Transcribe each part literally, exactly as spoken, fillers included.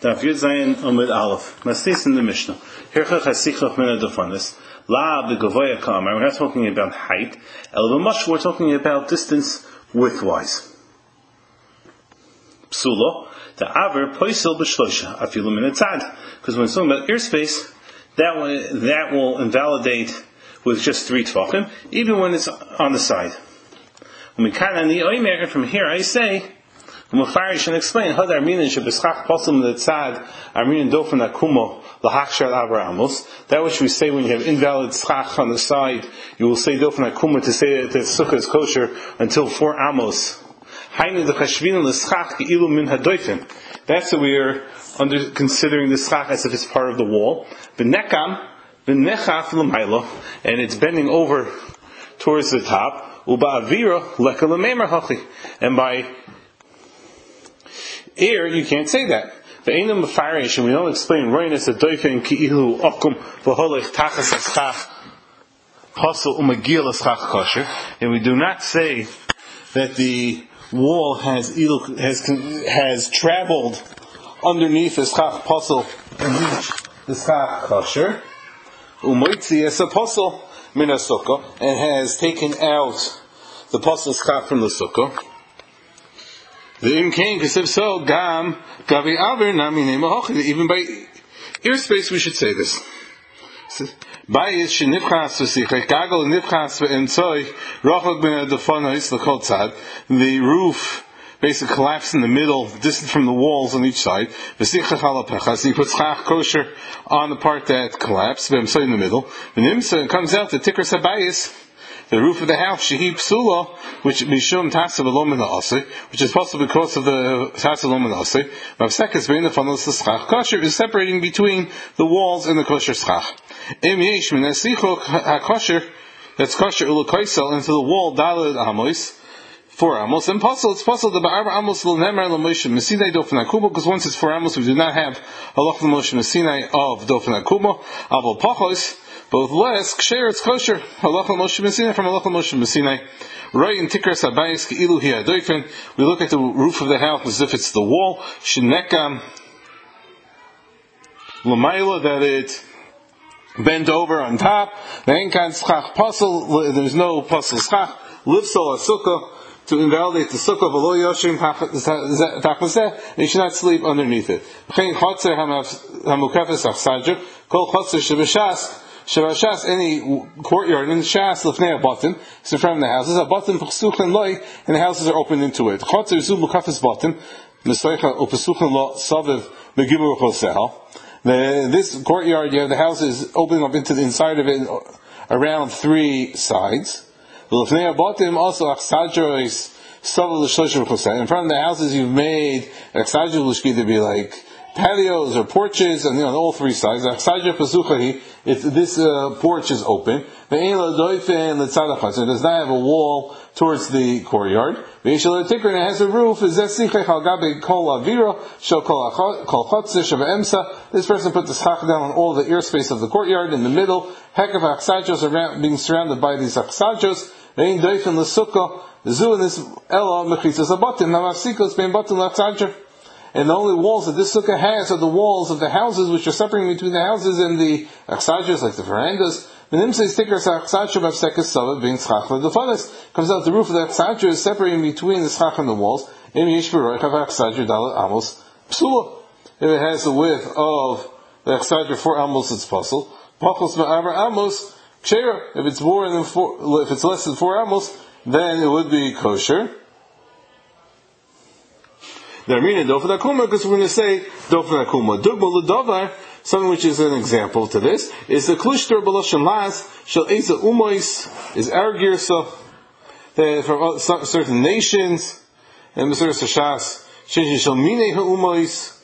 Daf Yud Zayin Amud Aleph. Masnis in the Mishnah. Hirchach Hasichach Mina Dafanis. La B'Gavoya Kamar. We're not talking about height. El B'Mash, we're talking about distance widthwise. Psulo. The Aver Poisel B'Shlosha. Afilu Min Tzad. Because when it's talking about airspace, that will, that will invalidate with just three Tvachim, even when it's on the side. And from here I say, Mufarish and explain how the Armenian should beschach posum the tzad Armenian dofen akumo lahachshar avramos. That which we say when you have invalid schach on the side, you will say dofen akumo to say that the sukkah is kosher until four amos. Hainu the chashvinu l'schach geilu min hadofen. That's what we are under considering the schach as if it's part of the wall. V'nekam v'nechaf l'maylo, and it's bending over towards the top. Uba avira leka l'meimer hachi, and by air, you can't say that. The Einam Mefarish, and we don't explain Roinus Adoifen Ki'ilu Okum V'holech Tachas Eschach Hossel Umagil Eschach Kosher, and we do not say that the wall has has has traveled underneath Eschach Hossel Eschach Kosher Umoitzi Es Apostle Min HaSukkah, and has taken out the Apostle Eschach from the Sukkah. The Im Kain, because if so, Gam, Gavi Aver, Nami Nemahoch, even by airspace we should say this. Bayis, Shinifchas, Vesichek, Gagel, Nifchas, V'entzoi, Rochok, Ben Adofonois, L'chol Tzad, the roof basically collapsed in the middle, distant from the walls on each side, Vesichek, Halapechas, and he puts Chach, Kosher, on the part that collapsed, V'emtzoi in the middle, V'nimsa, it comes out, the Tikras HaBayis, the roof of the house, shehi psula, which mishum tasa v'lo min ha'aseh, which is possible because of the tasa v'lo min ha'aseh. Mavsekas bein the funnels the schach kosher is separating between the walls and the kosher schach. Im yesh min esichok ha'kosher, that's kosher ula koisel into the wall dalad amois. Four amos, and possible it's possible the ba'arba amos will nemar l'moshe mesinai dofen akumo, because once it's four amos we do not have halach l'moshe mesinai of dofen akumo avol pachos. Both less, k'sher, it's kosher. Halach l'moshe b'sinai from halach l'moshe b'sinai. Right in tikras habayis k'ilu hi hadoifen. We look at the roof of the house as if it's the wall. Shenekam l'mayla, that it bent over on top. Ve'enkan schach pasal, there's no pasal schach. Livsol ha'sukkah, to invalidate the sukkah. V'lo yoshim tachmaseh, and you should not sleep underneath it. V'chein chotzer hamukefes ha'chsadjuk, kol chotzer shebeshas, Shabashas, any courtyard in the Shas, Lefnei Abatim, so from the houses, Abatim, P'chsuchen Loi, and the houses are open into it. Chotzer Zub Mukafis Batim, Nesaycha, P'chsuchen Loi, Saviv, Megibu Chosehel. This courtyard, you have the houses opening up into the inside of it, around three sides. Lefnei Abatim, also Achsadjois, Saviv, L'shloshim Chosehel. In front of the houses, you've made Achsadjois L'shki to be like patios or porches, and you know, on all three sides. If this uh, porch is open, so it does not have a wall towards the courtyard. And it has a roof. This person put the schach down on all the airspace of the courtyard in the middle. Heck of achsajos being surrounded by these achsajos. Vein doifen l'sukkah zu in this ela mechitzas abatim namasikas bein batim l'achsajos. And the only walls that this sukkah has are the walls of the houses, which are separating between the houses and the achsajas, like the verandas. Comes out the roof of the achsaja is separating between the schach and the walls. If it has the width of the achsaja four amos, it's puzzle. If it's more than four, if it's less than four amos, then it would be kosher. The Armenian Dofen Akuma, because we're going to say Dofen Akuma. Dugma Ludovar, something which is an example to this, is the Klushter Beloshen Laz, Shel Eza Umois, is our Girsa, from certain nations, and Mister Sashas, Shinjin Shel Minei HaUmois,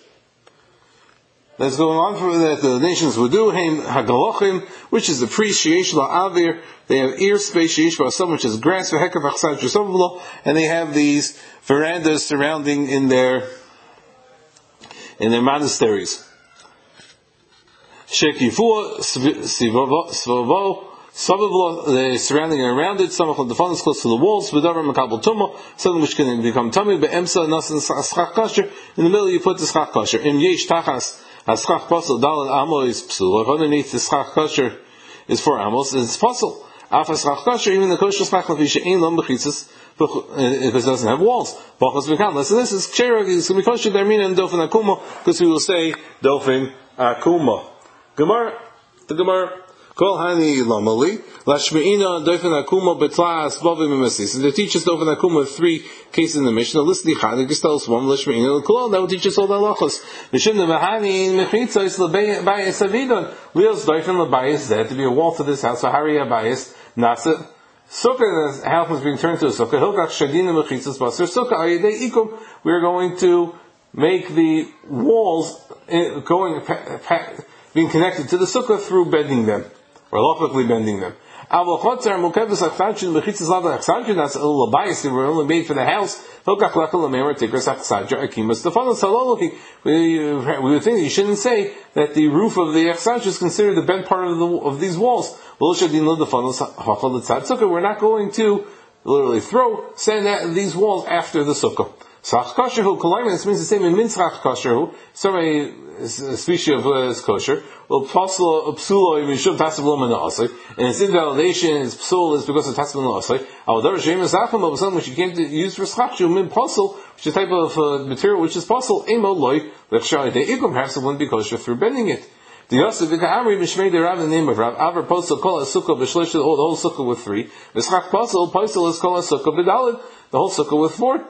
that's going on from that the nations will do, Haim Hagalochim, which is the priest, Sheesh La'avir, they have ear space, Sheesh La'asam, which is grass, V'hekav Achsad Yusavavlo, and they have these verandas surrounding in their in their monasteries. Shekifua Svavo Some of the surrounding and around it, some of the fun is close to the walls, some which can become tummy, but emsa nas and in the middle you put the schach kosher. Im yesh tachas aschach pasel dal amo is psul. If underneath the schach kosher is four amos, it's pasel. Afas schach kosher, even the kosher schach lafisha ain't lom bechitzis because it doesn't have walls. Bachas bekan. So this is cherog. It's going to be kosher dermina and dofen akuma because we will say dofen akuma. Gemara, the Gemara. Kol hani lomali lashmeina dofen akuma betlas bavim mimesis. And they teach us dofen akuma with three cases in the Mishnah. Listen, the Chaner just tells one lashmeina l'kolon. That will teach us all the halachos. Mishum the mahani mechitzos lebayis avidon. Wheels dofen lebayis. There had to be a wall to this house. So hari abayis nasa. Sukkah, the house is being turned to a sukkah. Hilkach shadina mechitzos baser sukkah ayidei ikum. We are going to make the walls going being connected to the sukkah through bending them. Or logically bending them. We're only made for the house. We would think you shouldn't say that the roof of the achsanj is considered the bent part of, the, of these walls. We're not going to literally throw, send at these walls after the sukkah. Sach kosherhu kolaimans means the same in mintzach kosherhu. Some species of uh, is kosher. Well, psula psuloi mishum tasavlom naasai, and its invalidation is psul is because of tasavlom naasai. However, sheim esachim of something which you can't use for schachshu min psul, which is a type of uh, material which is psul emo loy lechshay deikum. Perhaps it wouldn't be kosher through bending it. The Yosef Amri Mishmei the Rav in the name of Rav Aver Posel Kol Sukkah B'Shlish the whole Sukkah with three. V'schach Posel Posel is Kol Sukkah B'Dalid the whole Sukkah with four.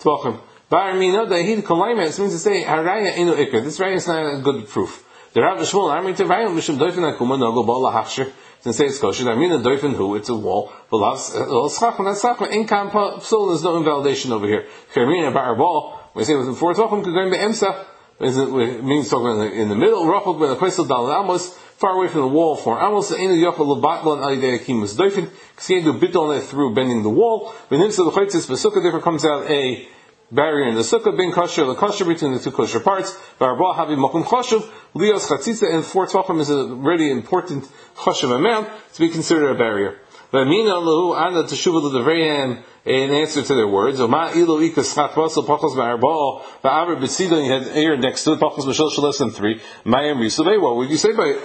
Tbachim. Bar Mina Dahid Kolaima. It means to say Haraya Inu Ikra. This Raya is not a good proof. The Rav Shmuel Amri Tevayim Mishum Doifen Akuma Nogel Bala Hachshir. To say it's kosher. Amina Doifen Hu. It's a wall. V'schach V'schach V'inkan Posel. There's no invalidation over here. Kermina Bar Bal. We say with the fourth Tbachim K'goyim Be'emsa. It means talking in the, in the middle. Rachok ben akwesel dal amos, far away from the wall. For amos, the enu yochel lebatlan alidei akimus doifen, because he had to bit on it through bending the wall. V'nimsa lechaitzis b'sukkah, therefore comes out a barrier in the sukkah, ben kosher lekosher, between the two kosher parts. V'arba havi mokum choshev lios chatzitza, and four tefachim is a really important choshev amount to be considered a barrier. V'amina lehu ana teshuva l'devrayim. In answer to their words, Oma ilu ika schach pasel pachos ba'arba'al va'aver b'tsidon, you had air next to it, pachos b'shel shel less than three, mayim risulei, what would you say by it?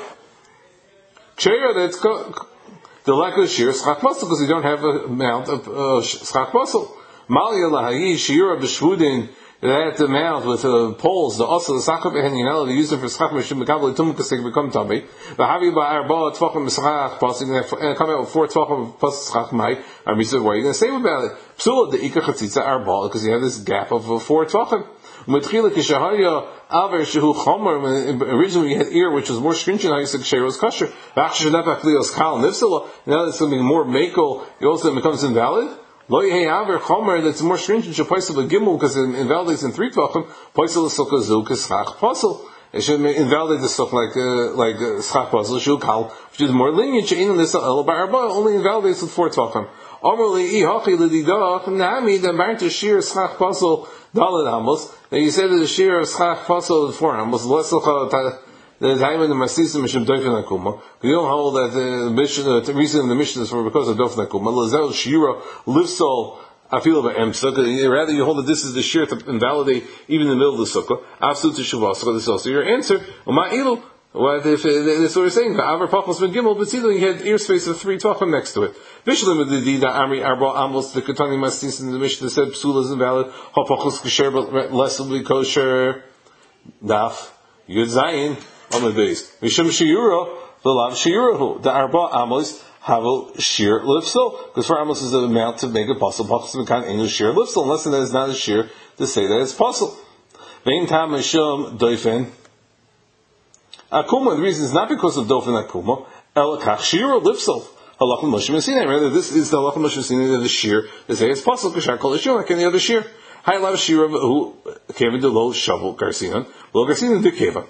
Kshayra, that's the lack of shir schach pasel, because you don't have a amount of uh, schach pasel. Malia lahayi shira b'shvudin, that amount with uh, poles, the also the sakha b'henyanel, they use it for schach mishim b'kabli tum, because they become tummy. V'havi ba'arba'al tfachim schach pasel, and come out with four tfachim pasel schach mai. I mean, so what are you going to say about it? Psula de'ika chatzitza arbal, because you have this gap of uh, four tefachim. U'metchila kishahaya aver shehu chomer. Originally you had ear, which was more stringent. Now you said ksheros kosher. V'achshu shenapach lios kal nifsala. Now it's something more makel. It also becomes invalid. Lo'yhei aver chomer, that's more stringent. Shepoisel gimel, because it invalidates in three tefachim. Poisel l'sukah zu k'schach posel. It should invalidate the sukkah like uh, like schach posel shehu kal, which is more lenient. She'ein l'nisa el ba'arbal only invalidates with four tefachim. That you said that the shear of schach pasel is four amos. The time in the masisim mishum dofen akuma. You don't hold that the, the reason of the mission is for because of dofen akuma. Lazel shira livsol afil ba'emsa. Rather, you hold that this is the shear to invalidate even in the middle of the sukkah. Absolute shuvasra. This is also your answer. Uma'ilu. What if that's what we're saying? Aver pachos ben gimel, but still you had ear space of three tefachim next to it. Bishlim the dida amri arba amos the katani mastis in the Mishnah said psul is invalid. Ha pachos kasher, but less will be kosher. Daf yud zayin on the base. Mishum shiura the lav shiurahu the arba amos havel sheer lifsel, because for amos is the amount to make a puzzle. Pachos ben kan enu sheer lifsel, unless that is not a sheer to say that it's puzzle. Vein tam mishum doifen akuma, the reason is not because of dofen akuma, el kach shira lifsel halachah Moshe Mesina. Rather, this is the halachah Moshe Mesina that the shear is say it's possible kashar kol eshul like any other shear. High lav shira who keva de lo shovel garcinon lo garcinon de keva.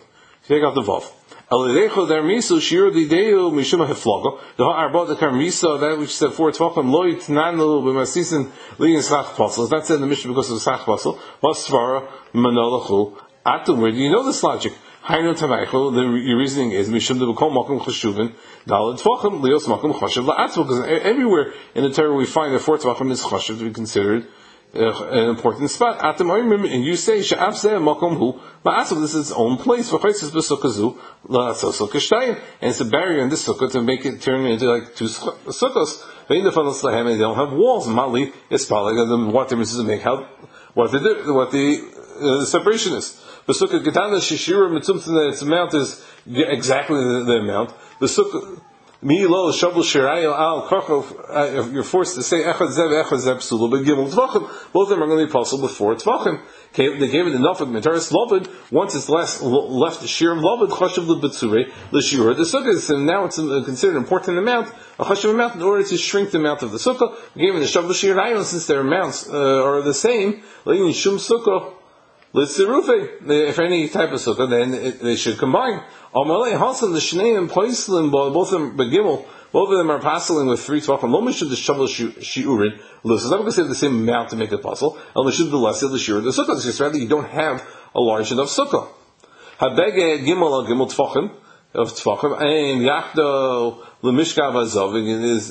Take out the vav. El idecho dermisu shira dideu mishuma heflogo the ha'arbot the karmisa that which said four tefachim lo yitnan lo b'masisen liyin sach pasel. It's not said in the Mishnah because of sach pasel. Masvara manolachu atum. Where do you know this logic? Hainu Tavaychel, the your reasoning is Mishum de B'kol Makom Cheshuvin Dalad Tvachim Leos Makom Chashev LaAtzmo, because everywhere in the Torah we find that four Tvachim is Chashev to be considered uh, an important spot. Atem Oimim, and you say She'af Zeh Makom Hu LaAtzmo, this is its own place. V'chaitzis B'Sukkah LaAtzmo Sukkah, and it's a barrier in this Sukkah to make it turn into like two Sukkahs. Ve'indafanos Lahem, and they don't have walls. Mali is Palig. What difference does it make? How what the what the, uh, the separation is? The sukkah katana shishira mitzumtin, that its amount is exactly the, the amount. The sukkah mi'lo shabul shirayil al kochel. You're forced to say echad zeb echad zeb psula begimel tvachim. Both of them are going to be possible before tvachim. They gave it enough of mitaris loved. Once it's less, left shirim loved chashav lebetzure l'shirah the sukkah. So now it's considered an important amount, a chashav amount, in order to shrink the amount of the sukkah. They gave it the shabul shirayil, since their amounts uh, are the same. Le'in shum sukkah. Let's see, if any type of sukkah, then it, they should combine. Amalei Hasan, the Shneim Poislim, both of them, Begimel, both of them are puzzling with three Tvachim. Lo Mishud the Shabal Shiurin, Lus. I'm going to say the same amount to make a puzzle. El Mishud the Lesser the Shiurin the Sukkah. It's just rather you don't have a large enough Sukkah. Habege Gimel Gimel Tvachim of Tvachim and Yachdo Lemishkav Azov.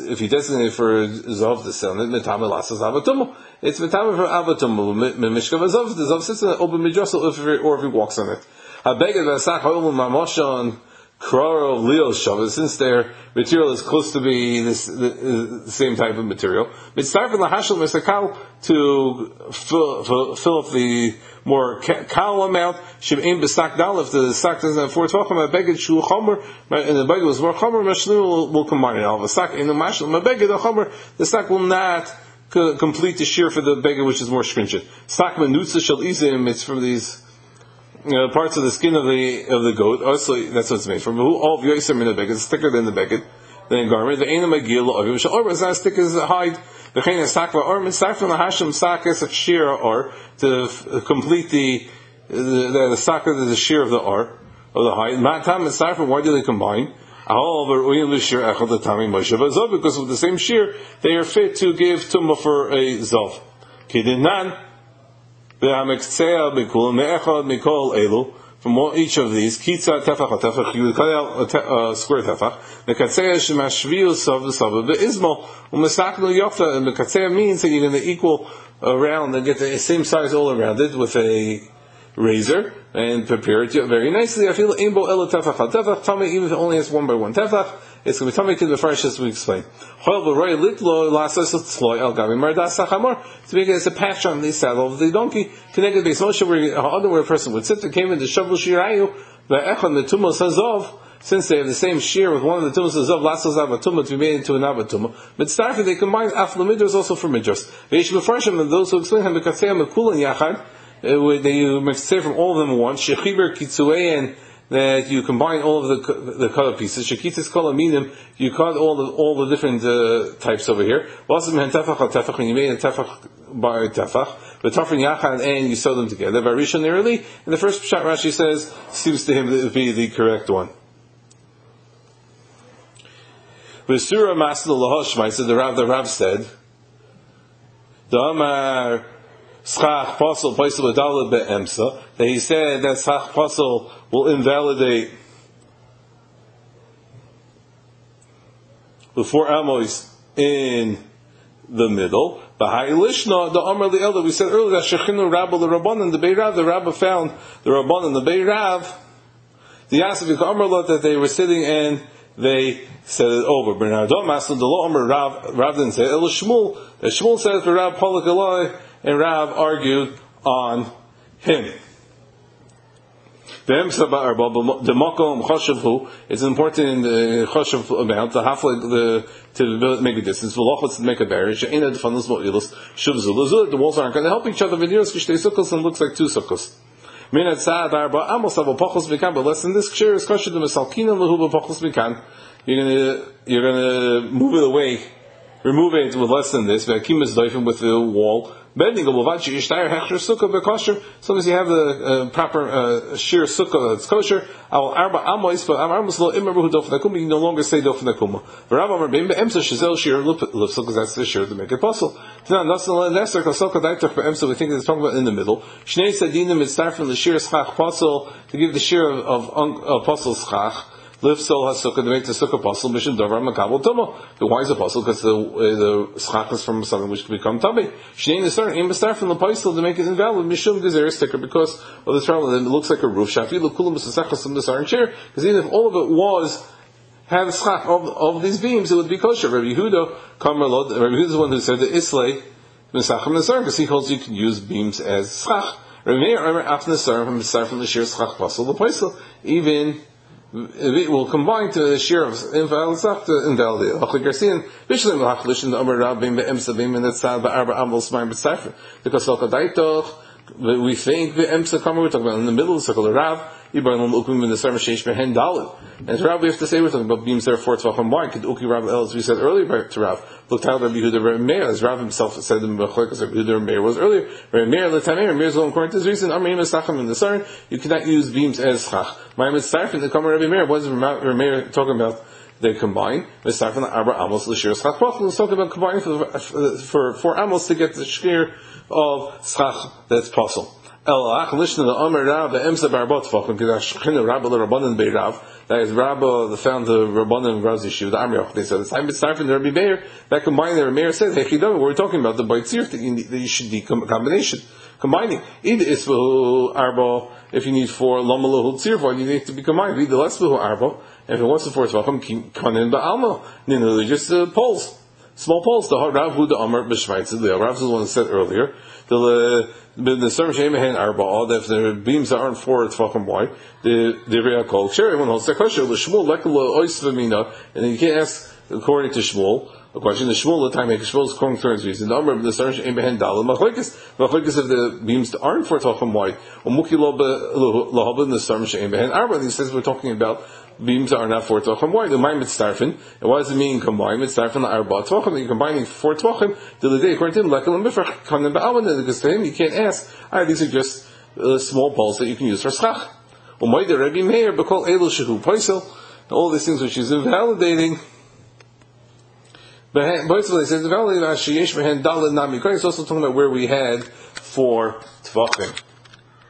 If you designate for Zov to sell it, Metamel Asas Avatumel. It's metamah for avatum mishkav azov. The zav sits in an open midrashal, or if he walks on it. Habeged v'asach ha'olam ma'moshan kraro liel shav. Since their material is close to be this the, the same type of material, mitzarvin lahashal mesakal to fill, fill up the more kal amount. Shim'im b'sak dal, if the sak doesn't have four tefachim, habeged shu chomer, and the beged was more chomer. Mashlim will combine it all. The sak in the mashlim, habeged the chomer, the sak will not complete the shear for the beggar, which is more stringent. Sak manutza shel izim, it's from these uh, parts of the skin of the of the goat. Also, that's what it's made from. All of yoisem in the beggar, it's thicker than the beggar, than a garment. The ainam agil la'avim shel or, it's not as thick as a hide. The chayin sak va'or mitzak from the hashim sak as a shear or to complete the the sak of the shear of the or of the hide. Matam and sak from why do they combine? Because with the same shear, they are fit to give tumah for a zov. From each of these, kitza tefach tefach, you cut out a square tefach. Mekatzeh shemashviu sav sav beizmal u'mesaknu yofta. And mekatzeh means that you're going to equal around and get the same size all around it with a razor and prepare it very nicely. I feel aimbo elo tefach tefach tame, even if it only has one by one tefach, it's going to be tame to the first, as we explain. To make it as a patch on the saddle of the donkey, connected base moshe where a person would sit. They came in the shovel shirayu va'echon the tumos hazov. Since they have the same shear with one of the tumos hazov, lassos avatumah to be made into an avatumah. But starfy they combine aflamidros also for midros. Veish b'farshim, and those who explain him bekatzei mekulan yachad. It would, they would say from all of them once, shechiber kitzuein, that you combine all of the the color pieces. Shekitis kol aminim, you cut all the all the different uh, types over here. Wasim hen tefach al tefach, and you made a tefach by tefach. But tafrin yachan, and you sew them together. Varishon early, and the first pshat Rashi says seems to him to be the correct one. V'sura masel lahoshmaisa, the Rav the Rav said, Damar. Schach Pasal Paisal Adala Be'emsa, that he said that Schach Pasal will invalidate the four Amos in the middle. Bahai Lishna, the Amr Li'el, we said earlier that Shechinu Rabba the Rabbanan, the Beirav, the Rabba found the Rabbanan, the Beirav, the Yasavik Amrla, that they were sitting and they said it over. Bernardo Masl, the Lo Amr Rav, Rav didn't say it, El Shmuel, that Shmuel said for Rav Palakalai. And Rav argued on him. It's important in the chashav amount to half the to make a distance. To make a barrier. The walls aren't going to help each other. And looks like two sukkos. But less than this, you're going to you're going to move it away, remove it with less than this. With the wall. bending, well, once you yishtair hechsher sukkah bekosher, as long as you have the uh, proper uh, sheer sukkah that's kosher, al arba amois, but am armus lo imeru dofen akuma, you no longer say dofen akuma. V'rava merbeim beemsa shizel sheer lipsuk, because that's the sheer to make it possible. Now, nasal nesser kasukah daiter beemsa, we think it's talking about in the middle. Shnei sadinim mitzar from the sheer schach possible to give the sheer of apostle schach. Lift soul has sukkah to make the sukkah possible. Mission dover makabel tumah. The wise apostle, because the uh, the schach is from something which can become tummy. Shnein is starting. Aim is starting from the posel to make it invalid. Mishum desire sticker because of the travel. Then it looks like a roof. Shafilu kulam b'sasachas from the sarin chair. Because even if all of it was had the schach of of these beams, it would be kosher. Rabbi Yehuda kamerlod. Rabbi Yehuda is the one who said the islay b'sacham nesarim, because he holds you can use beams as schach. Rabbi Meir Amar af nesarim from nesarim from the sheer schach posel the posel even. It will combine to the shear of invalid stuff to invalidate. Achligarsin, Bishlim Achlishin, the Amar Rabbim, the Emsa Bim, and the Tzad, the Arba Amal Smaim, the Tzafir. Because Salkadaitoch, we think the Emsa Kamar, we're talking about in the middle, the Sakal Rav, Ibanum Ukum, and the Sarma Shesh Behen Dalit. And to Rav, we have to say we're talking about beams there for Tzvacham Wine, could Uki Rav El, as we said earlier to Rav. Look how Rabbi Yehuda Rabbi Meir, as Rav himself said in the Mechlik, as Rabbi Yehuda Rabbi Meir was earlier, Rabbi Meir, the Tamer, Meir's own according to his reason, Amrim Esachim in the Sarin, you cannot use beams as Schach. My Mitzarf in the Kamar Rabbi Meir, what is Rabbi Meir talking about? They combine. Mitzarf in the Abra Amos, Lashir, Schach. Well, let's talk about combining for four Amos to get the Shir of Schach that's possible. El Achlishna, the Amr Rav, the Emsa Barbot Fachim, Kedashchina Rabba, the Rabbanan Beirav. That is Rabba, the founder of Rabbanan and Rav's Yeshiva, the Amriach. They said, it's time to start from the Rabbi Meir. That combined, the Rabbi Meir says, Hechidam, we're talking about the Baitzir, that you should be combination. Combining. Id Isvahu Arba, if you need four, Lamalahu Tzirva, you need to be combined. Id Lesvahu Arba, and if it wants to force Vachim, Kanin Ba'alma. Ninu, just uh, poles. Small poles. The Rav Huda Amr B'Shvaitz, the Rav is the one that said earlier, the the sermon shemahen arba. If the beams aren't four, it's fucking wide. The the reakol sure everyone holds that kosher. The Shmuel lekla oisvamina, and you can't ask according to Shmuel a question. The Shmuel the time makes Shmuel's according to his reason. The number of the sermon shemahen dalam machlekes machlekes if the beams aren't four, fucking wide. Umuki loba lohabin the sermon shemahen arba. He says we're talking about. Beams are not four tefachim wide. The ma'im mitzarfin. And what does it mean? Combine mitzarfin arba tefachim. You're combining four tefachim. The day according to him, lekel mifrach kanem ba'alman. Because to him, you can't ask. All right, these are just uh, small poles that you can use for schach. Umayde Rabbi Meir b'kol elu shehu poisel. All these things which is invalidating. But poisel, he says invalidating. Sheyesh behen dalad nami. It's also talking about where we had four tefachim.